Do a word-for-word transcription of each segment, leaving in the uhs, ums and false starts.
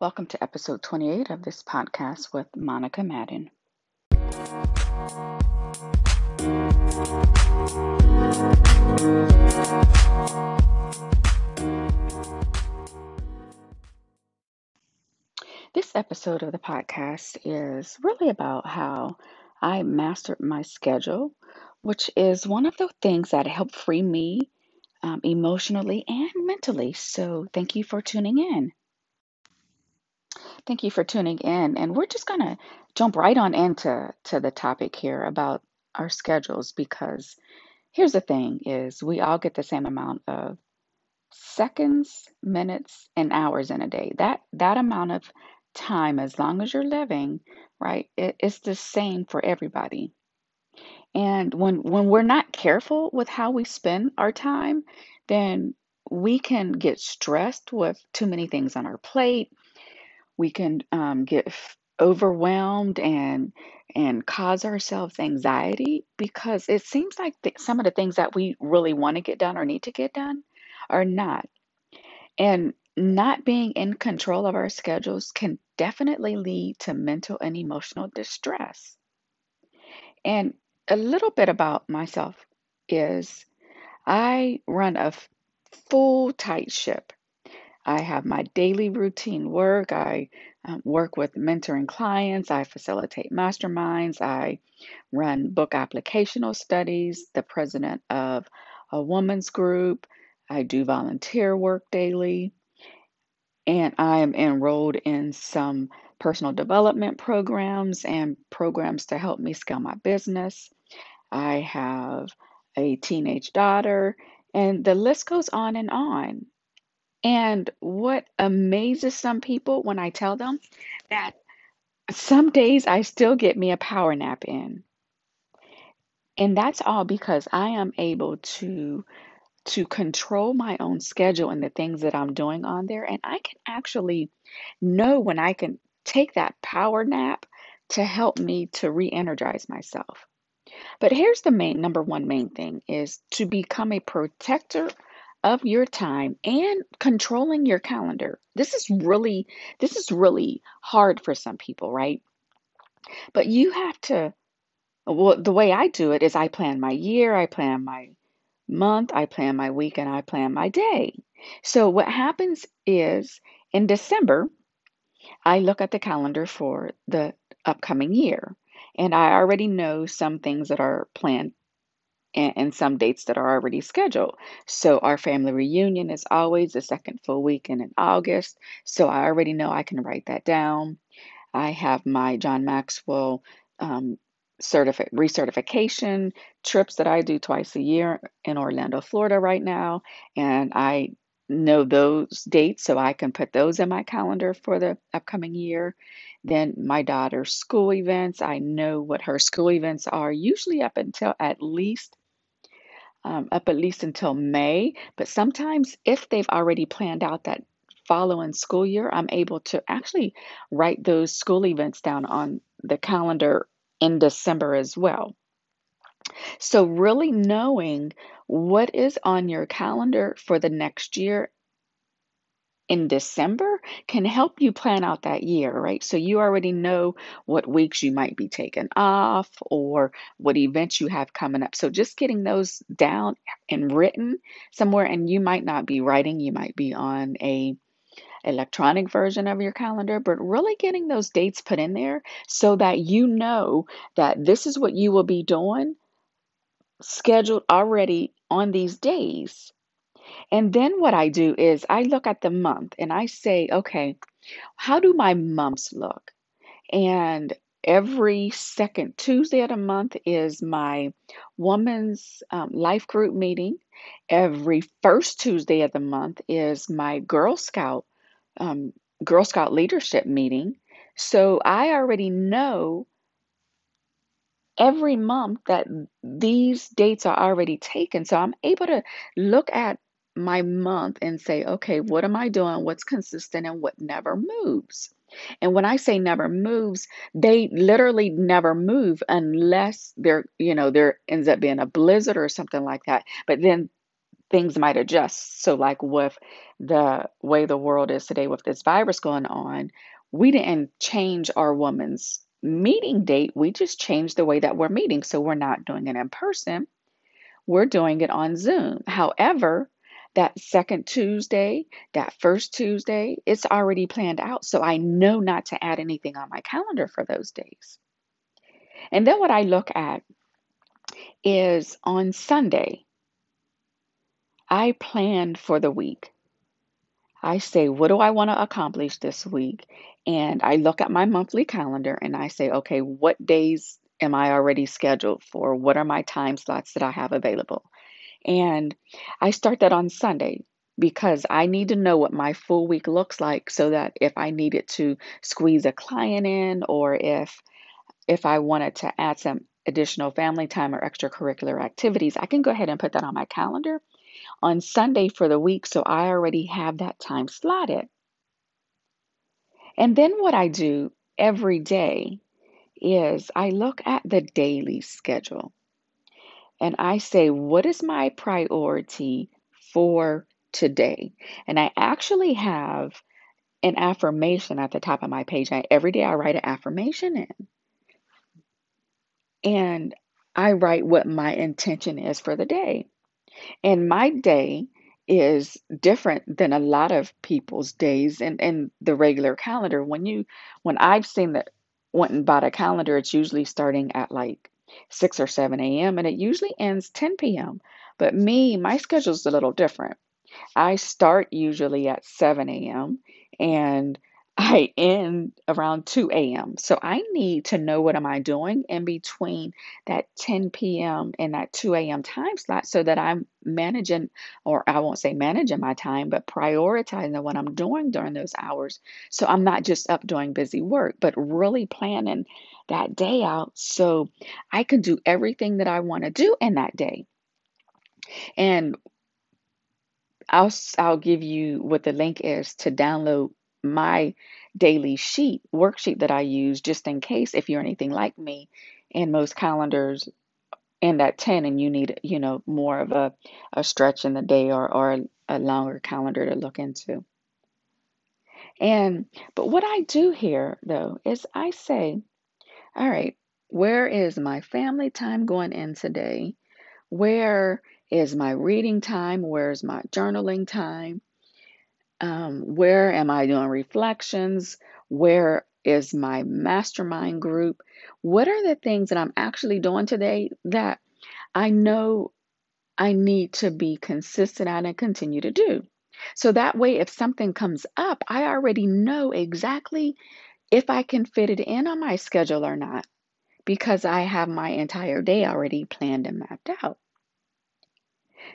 Welcome to episode twenty-eight of this podcast with Monica Madden. This episode of the podcast is really about how I mastered my schedule, which is one of the things that helped free me um, emotionally and mentally. So thank you for tuning in. Thank you for tuning in, and we're just going to jump right on into to the topic here about our schedules, because here's the thing is we all get the same amount of seconds, minutes, and hours in a day. That that amount of time, as long as you're living, right, it, it's the same for everybody. And when when we're not careful with how we spend our time, then we can get stressed with too many things on our plate. We can um, get overwhelmed and and cause ourselves anxiety, because it seems like th- some of the things that we really want to get done or need to get done are not. And not being in control of our schedules can definitely lead to mental and emotional distress. And a little bit about myself is I run a f- full tight ship. I have my daily routine work. I um, work with mentoring clients. I facilitate masterminds. I run book applicational studies, the president of a woman's group. I do volunteer work daily. And I am enrolled in some personal development programs and programs to help me scale my business. I have a teenage daughter, and the list goes on and on. And what amazes some people when I tell them that some days I still get me a power nap in. And that's all because I am able to, to control my own schedule and the things that I'm doing on there. And I can actually know when I can take that power nap to help me to re-energize myself. But here's the main, number one main thing is to become a protector of your time and controlling your calendar. This is really, this is really hard for some people, right? But you have to, well, the way I do it is I plan my year, I plan my month, I plan my week, and I plan my day. So what happens is in December, I look at the calendar for the upcoming year, and I already know some things that are planned and some dates that are already scheduled. So our family reunion is always the second full weekend in August. So I already know I can write that down. I have my John Maxwell um, certifi- recertification trips that I do twice a year in Orlando, Florida right now. And I know those dates, so I can put those in my calendar for the upcoming year. Then my daughter's school events, I know what her school events are, usually up until at least Um, up at least until May, but sometimes if they've already planned out that following school year, I'm able to actually write those school events down on the calendar in December as well. So really knowing what is on your calendar for the next year in December can help you plan out that year, right? So you already know what weeks you might be taking off or what events you have coming up. So just getting those down and written somewhere, and you might not be writing, you might be on a electronic version of your calendar, but really getting those dates put in there so that you know that this is what you will be doing scheduled already on these days. And then what I do is I look at the month and I say, okay, how do my months look? And every second Tuesday of the month is my woman's um, life group meeting. Every first Tuesday of the month is my Girl Scout, um, Girl Scout leadership meeting. So I already know every month that these dates are already taken. So I'm able to look at my month and say, okay, what am I doing? What's consistent and what never moves? And when I say never moves, they literally never move unless there, you know, there ends up being a blizzard or something like that. But then things might adjust. So like with the way the world is today with this virus going on, we didn't change our woman's meeting date. We just changed the way that we're meeting. So we're not doing it in person. We're doing it on Zoom. However, that second Tuesday, that first Tuesday, it's already planned out. So I know not to add anything on my calendar for those days. And then what I look at is on Sunday, I plan for the week. I say, what do I want to accomplish this week? And I look at my monthly calendar and I say, okay, what days am I already scheduled for? What are my time slots that I have available? And I start that on Sunday because I need to know what my full week looks like so that if I needed to squeeze a client in or if if I wanted to add some additional family time or extracurricular activities, I can go ahead and put that on my calendar on Sunday for the week. So I already have that time slotted. And then what I do every day is I look at the daily schedule and I say, what is my priority for today? And I actually have an affirmation at the top of my page. I, every day I write an affirmation in. And I write what my intention is for the day. And my day is different than a lot of people's days and, and the regular calendar. When you, when I've seen that, went and bought a calendar, it's usually starting at like six or seven a.m. and it usually ends ten p.m. But me, my schedule's a little different. I start usually at seven a.m. and I end around two a.m. So I need to know what am I doing in between that ten p.m. and that two a.m. time slot so that I'm managing, or I won't say managing my time, but prioritizing what I'm doing during those hours. So I'm not just up doing busy work, but really planning that day out so I can do everything that I want to do in that day. And I'll, I'll give you what the link is to download my daily sheet worksheet that I use, just in case if you're anything like me and most calendars end at ten and you need, you know, more of a, a stretch in the day or, or a longer calendar to look into. And, but what I do here though, is I say, all right, where is my family time going in today? Where is my reading time? Where's my journaling time? Um, where am I doing reflections? Where is my mastermind group? What are the things that I'm actually doing today that I know I need to be consistent at and continue to do? So that way, if something comes up, I already know exactly if I can fit it in on my schedule or not, because I have my entire day already planned and mapped out.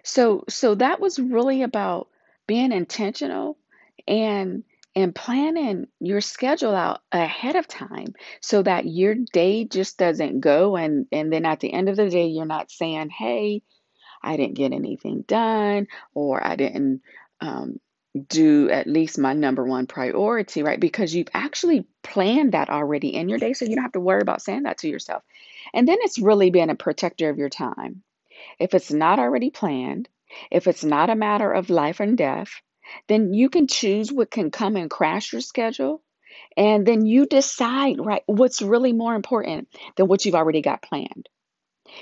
So, so that was really about being intentional and and planning your schedule out ahead of time so that your day just doesn't go. And, and then at the end of the day, you're not saying, hey, I didn't get anything done, or I didn't um, do at least my number one priority, right? Because you've actually planned that already in your day. So you don't have to worry about saying that to yourself. And then it's really being a protector of your time. If it's not already planned, if it's not a matter of life and death, then you can choose what can come and crash your schedule. And then you decide, right, what's really more important than what you've already got planned.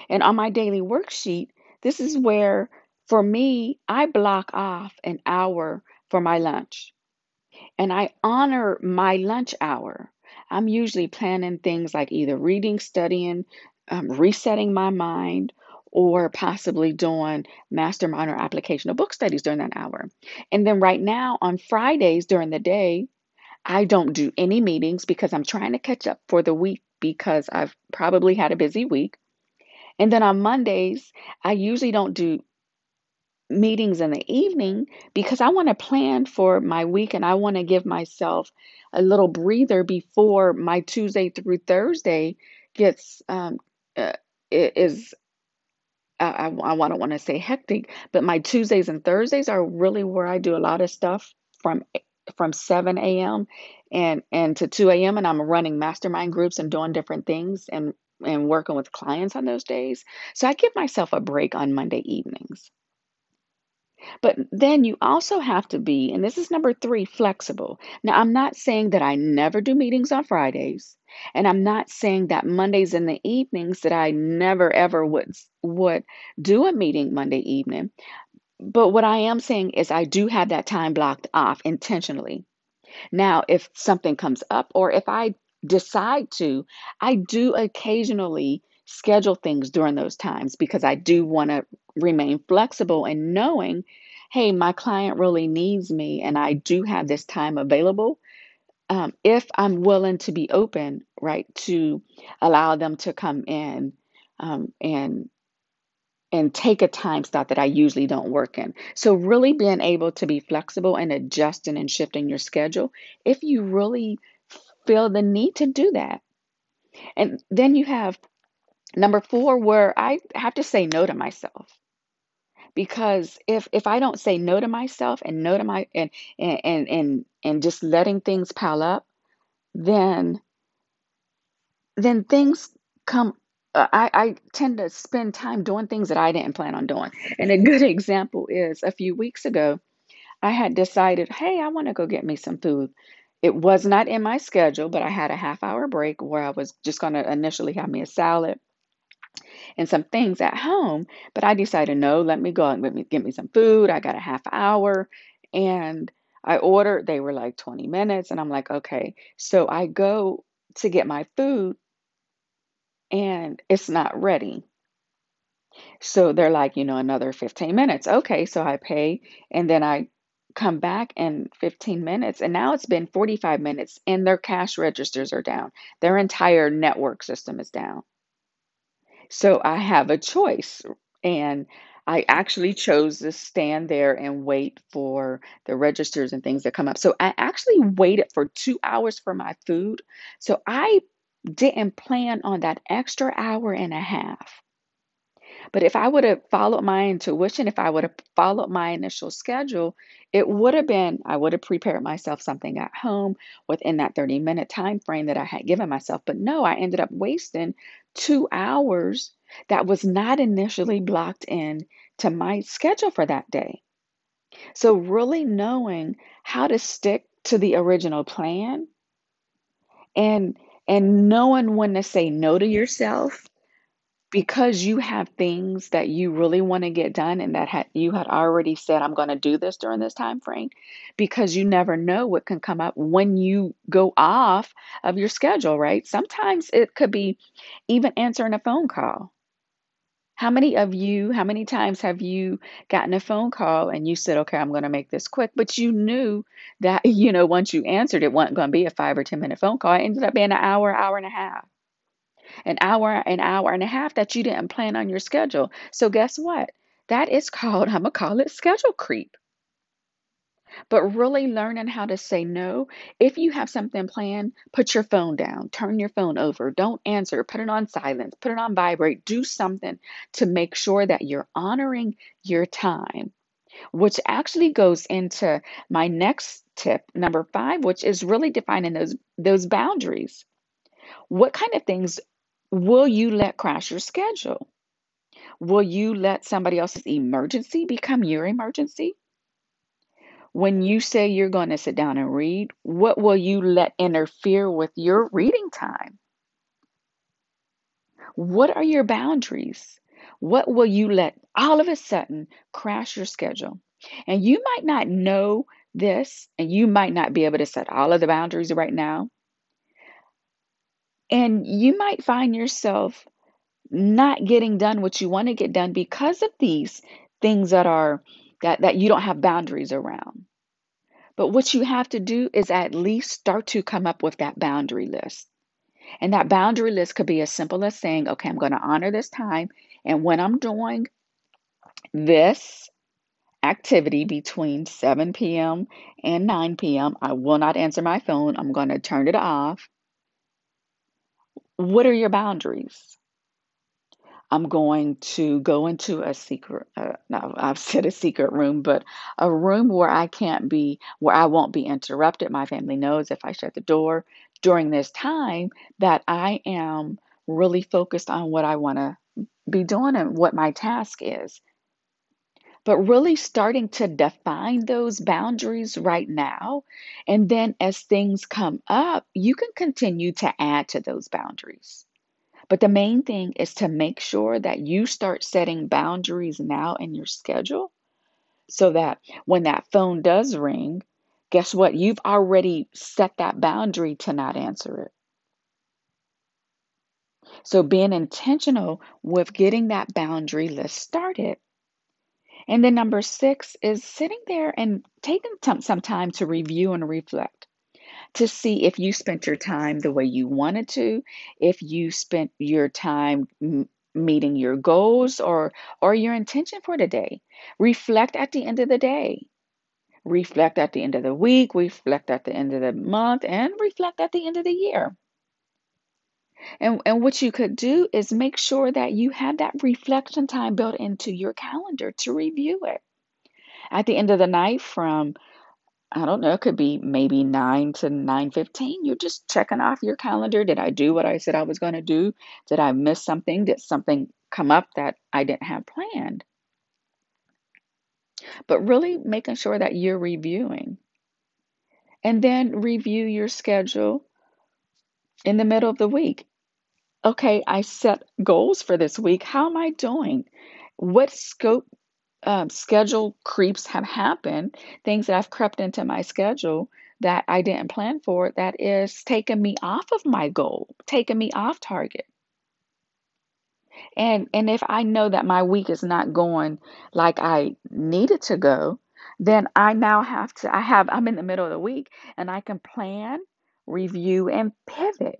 And on my daily worksheet, this is where, for me, I block off an hour for my lunch. And I honor my lunch hour. I'm usually planning things like either reading, studying, um, resetting my mind, or possibly doing mastermind or applicational book studies during that hour. And then right now on Fridays during the day, I don't do any meetings because I'm trying to catch up for the week because I've probably had a busy week. And then on Mondays, I usually don't do meetings in the evening because I want to plan for my week and I want to give myself a little breather before my Tuesday through Thursday gets, um, uh, is, I, I, I don't want to say hectic, but my Tuesdays and Thursdays are really where I do a lot of stuff from from seven a.m. and and to two a.m. and I'm running mastermind groups and doing different things and and working with clients on those days. So I give myself a break on Monday evenings. But then you also have to be, and this is number three, flexible. Now, I'm not saying that I never do meetings on Fridays, and I'm not saying that Mondays in the evenings that I never ever would, would do a meeting Monday evening. But what I am saying is I do have that time blocked off intentionally. Now, if something comes up or if I decide to, I do occasionally schedule things during those times because I do want to remain flexible and knowing, hey, my client really needs me and I do have this time available. Um, if I'm willing to be open, right, to allow them to come in um, and and take a time slot that I usually don't work in. So really being able to be flexible and adjusting and shifting your schedule if you really feel the need to do that. And then you have number four, where I have to say no to myself. Because if if I don't say no to myself and no to my and and and and, and just letting things pile up, then then things come. Uh, I I tend to spend time doing things that I didn't plan on doing. And a good example is a few weeks ago, I had decided, hey, I want to go get me some food. It was not in my schedule, but I had a half hour break where I was just going to initially have me a salad and some things at home, but I decided, no, let me go out and get me, get me some food. I got a half hour and I ordered, they were like twenty minutes. And I'm like, okay, so I go to get my food and it's not ready. So they're like, you know, another fifteen minutes. Okay. So I pay and then I come back in fifteen minutes. And now it's been forty-five minutes and their cash registers are down. Their entire network system is down. So I have a choice, and I actually chose to stand there and wait for the registers and things that come up. So I actually waited for two hours for my food. So I didn't plan on that extra hour and a half. But if I would have followed my intuition, if I would have followed my initial schedule, it would have been, I would have prepared myself something at home within that thirty minute time frame that I had given myself. But no, I ended up wasting two hours that was not initially blocked in to my schedule for that day. So really knowing how to stick to the original plan and, and knowing when to say no to yourself, because you have things that you really want to get done and that ha- you had already said, I'm going to do this during this time frame, because you never know what can come up when you go off of your schedule, right? Sometimes it could be even answering a phone call. How many of you, how many times have you gotten a phone call and you said, okay, I'm going to make this quick, but you knew that, you know, once you answered, it wasn't going to be a five or ten minute phone call. It ended up being an hour, hour and a half. An hour, an hour and a half that you didn't plan on your schedule. So guess what? That is called, I'm going to call it schedule creep. But really learning how to say no. If you have something planned, put your phone down, turn your phone over, don't answer, put it on silence, put it on vibrate, do something to make sure that you're honoring your time, which actually goes into my next tip, number five, which is really defining those, those boundaries. What kind of things will you let crash your schedule? Will you let somebody else's emergency become your emergency? When you say you're going to sit down and read, what will you let interfere with your reading time? What are your boundaries? What will you let all of a sudden crash your schedule? And you might not know this, and you might not be able to set all of the boundaries right now. And you might find yourself not getting done what you want to get done because of these things that are that, that you don't have boundaries around. But what you have to do is at least start to come up with that boundary list. And that boundary list could be as simple as saying, okay, I'm going to honor this time. And when I'm doing this activity between seven p.m. and nine p.m., I will not answer my phone. I'm going to turn it off. What are your boundaries? I'm going to go into a secret, uh, no, I've said a secret room, but a room where I can't be, where I won't be interrupted. My family knows if I shut the door during this time that I am really focused on what I want to be doing and what my task is. but really starting to define those boundaries right now. And then as things come up, you can continue to add to those boundaries. But the main thing is to make sure that you start setting boundaries now in your schedule so that when that phone does ring, guess what? You've already set that boundary to not answer it. So being intentional with getting that boundary list started. And then number six is sitting there and taking t- some time to review and reflect, to see if you spent your time the way you wanted to, if you spent your time m- meeting your goals or, or your intention for the day. Reflect at the end of the day. Reflect at the end of the week. Reflect at the end of the month. And reflect at the end of the year. And, and what you could do is make sure that you have that reflection time built into your calendar to review it. At the end of the night from, I don't know, it could be maybe nine to nine fifteen, you're just checking off your calendar. Did I do what I said I was going to do? Did I miss something? Did something come up that I didn't have planned? But really making sure that you're reviewing. And then review your schedule in the middle of the week. Okay, I set goals for this week. How am I doing? What scope, um, schedule creeps have happened? Things that I've crept into my schedule that I didn't plan for that is taking me off of my goal, taking me off target. And, and if I know that my week is not going like I needed to go, then I now have to, I have, I'm in the middle of the week and I can plan, review, and pivot.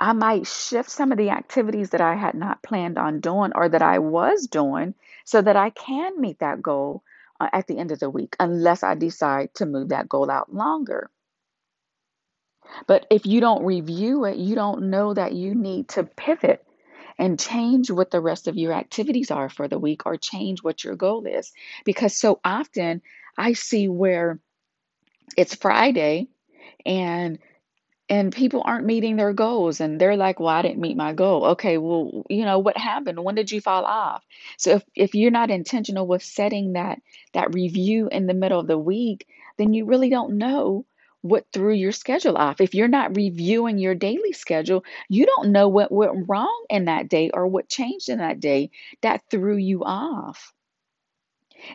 I might shift some of the activities that I had not planned on doing or that I was doing so that I can meet that goal at the end of the week, unless I decide to move that goal out longer. But if you don't review it, you don't know that you need to pivot and change what the rest of your activities are for the week or change what your goal is. Because so often I see where it's Friday, And and people aren't meeting their goals and they're like, well, I didn't meet my goal. Okay, well, you know, what happened? When did you fall off? So if, if you're not intentional with setting that that review in the middle of the week, then you really don't know what threw your schedule off. If you're not reviewing your daily schedule, you don't know what went wrong in that day or what changed in that day that threw you off.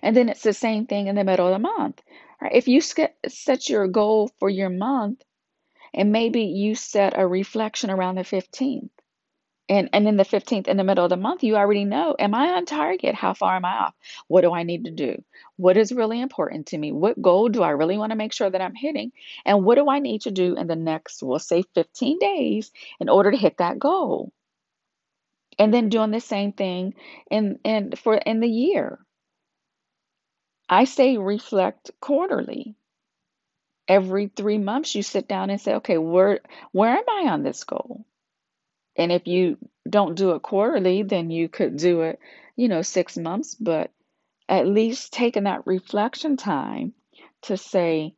And then it's the same thing in the middle of the month. If you set your goal for your month and maybe you set a reflection around the fifteenth and, and then the fifteenth in the middle of the month, you already know, am I on target? How far am I off? What do I need to do? What is really important to me? What goal do I really want to make sure that I'm hitting? And what do I need to do in the next, we'll say fifteen days in order to hit that goal? And then doing the same thing in, in, for, in the year. I say reflect quarterly. Every three months, you sit down and say, okay, where where am I on this goal? And if you don't do it quarterly, then you could do it, you know, six months, but at least taking that reflection time to say,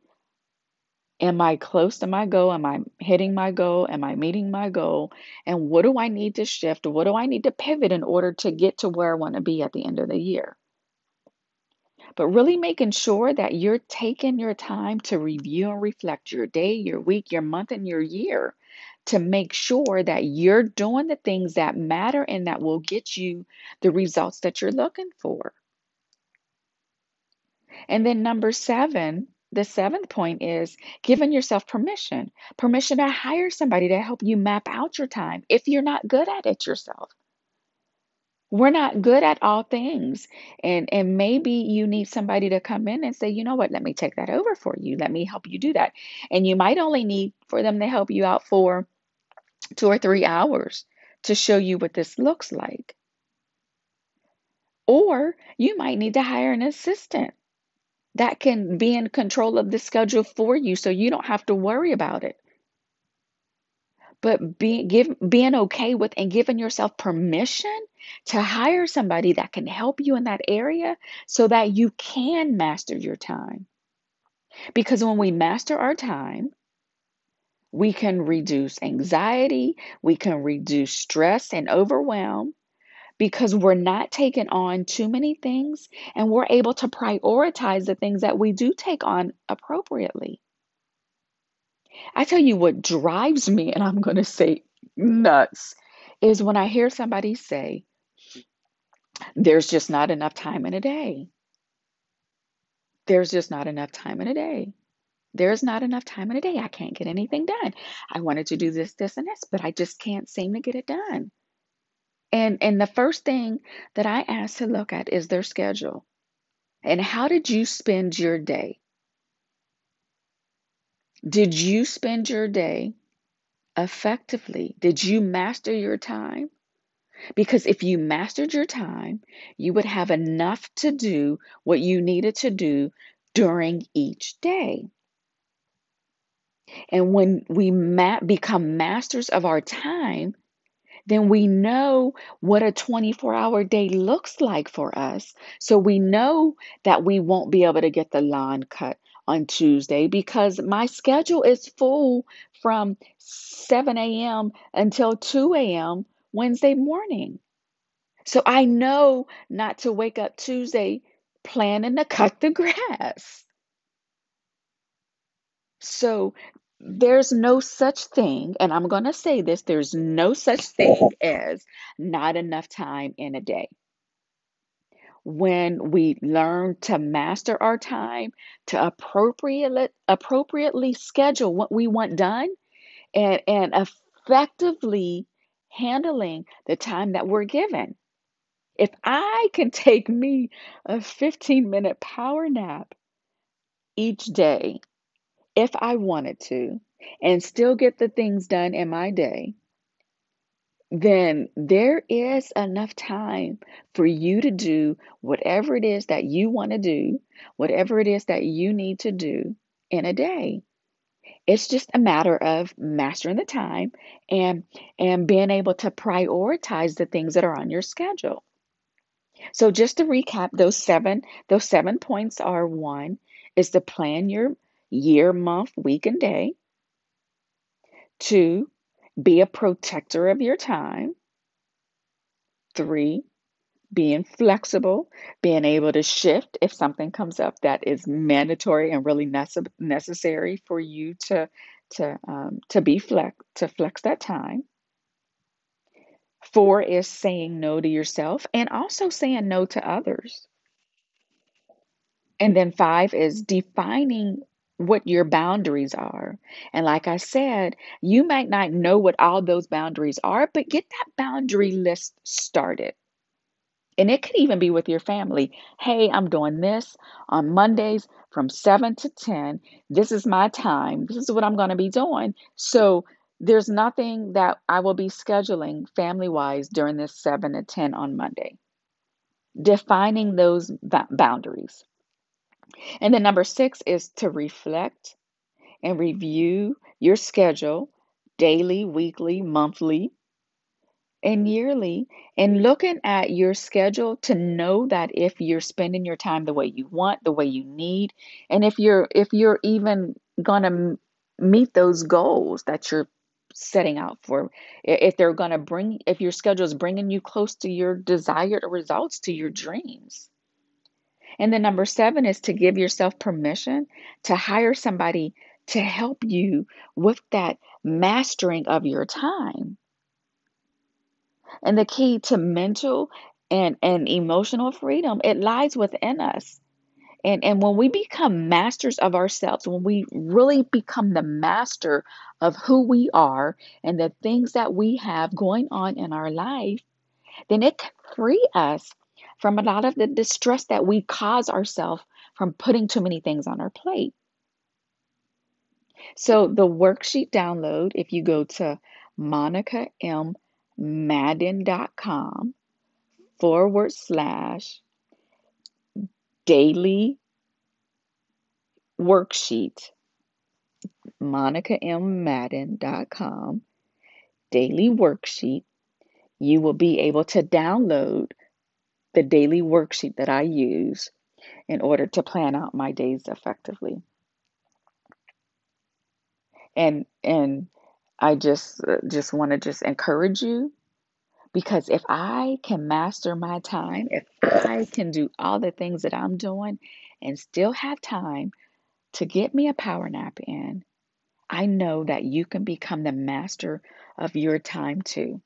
am I close to my goal? Am I hitting my goal? Am I meeting my goal? And what do I need to shift? What do I need to pivot in order to get to where I want to be at the end of the year? But really making sure that you're taking your time to review and reflect your day, your week, your month, and your year to make sure that you're doing the things that matter and that will get you the results that you're looking for. And then number seven, the seventh point is giving yourself permission, permission to hire somebody to help you map out your time if you're not good at it yourself. We're not good at all things. And, and maybe you need somebody to come in and say, you know what, let me take that over for you. Let me help you do that. And you might only need for them to help you out for two or three hours to show you what this looks like. Or you might need to hire an assistant that can be in control of the schedule for you so you don't have to worry about it. But be, give, being okay with and giving yourself permission to hire somebody that can help you in that area so that you can master your time. Because when we master our time, we can reduce anxiety, we can reduce stress and overwhelm because we're not taking on too many things and we're able to prioritize the things that we do take on appropriately. I tell you what drives me, and I'm going to say nuts, is when I hear somebody say, there's just not enough time in a day. There's just not enough time in a day. There's not enough time in a day. I can't get anything done. I wanted to do this, this, and this, but I just can't seem to get it done. And, and the first thing that I ask to look at is their schedule. And how did you spend your day? Did you spend your day effectively? Did you master your time? Because if you mastered your time, you would have enough to do what you needed to do during each day. And when we ma- become masters of our time, then we know what a twenty-four hour day looks like for us. So we know that we won't be able to get the lawn cut on Tuesday because my schedule is full from seven a.m. until two a.m. Wednesday morning. So I know not to wake up Tuesday planning to cut the grass. So there's no such thing, and I'm going to say this, there's no such thing as not enough time in a day. When we learn to master our time, to appropriately, appropriately schedule what we want done, and, and effectively handling the time that we're given. If I can take me a fifteen minute power nap each day, if I wanted to, and still get the things done in my day, then there is enough time for you to do whatever it is that you want to do, whatever it is that you need to do in a day. It's just a matter of mastering the time and, and being able to prioritize the things that are on your schedule. So just to recap, those seven, those seven points are: one is to plan your year, month, week, and day. Two, be a protector of your time. Three, being flexible, being able to shift if something comes up that is mandatory and really nece- necessary for you to to um, to be flex to flex that time. Four is saying no to yourself and also saying no to others. And then five is defining what your boundaries are. And like I said, you might not know what all those boundaries are, but get that boundary list started. And it could even be with your family. Hey, I'm doing this on Mondays from seven to ten. This is my time. This is what I'm going to be doing. So there's nothing that I will be scheduling family-wise during this seven to ten on Monday. Defining those ba- boundaries. And then number six is to reflect and review your schedule daily, weekly, monthly, and yearly, and looking at your schedule to know that if you're spending your time the way you want, the way you need, and if you're if you're even going to meet those goals that you're setting out for, if they're going to bring, if your schedule is bringing you close to your desired results, to your dreams. And then number seven is to give yourself permission to hire somebody to help you with that mastering of your time. And the key to mental and, and emotional freedom, it lies within us. And, and when we become masters of ourselves, when we really become the master of who we are and the things that we have going on in our life, then it can free us from a lot of the distress that we cause ourselves from putting too many things on our plate. So the worksheet download, if you go to Monica M Madden dot com forward slash daily worksheet, Monica M Madden dot com daily worksheet, you will be able to download the daily worksheet that I use in order to plan out my days effectively. And and I just uh, just want to just encourage you, Because if I can master my time, if I can do all the things that I'm doing and still have time to get me a power nap in, I know that you can become the master of your time too.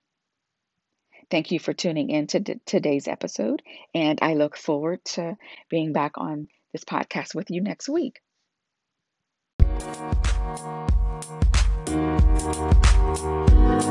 Thank you for tuning in to d- today's episode, and I look forward to being back on this podcast with you next week. We'll be right back.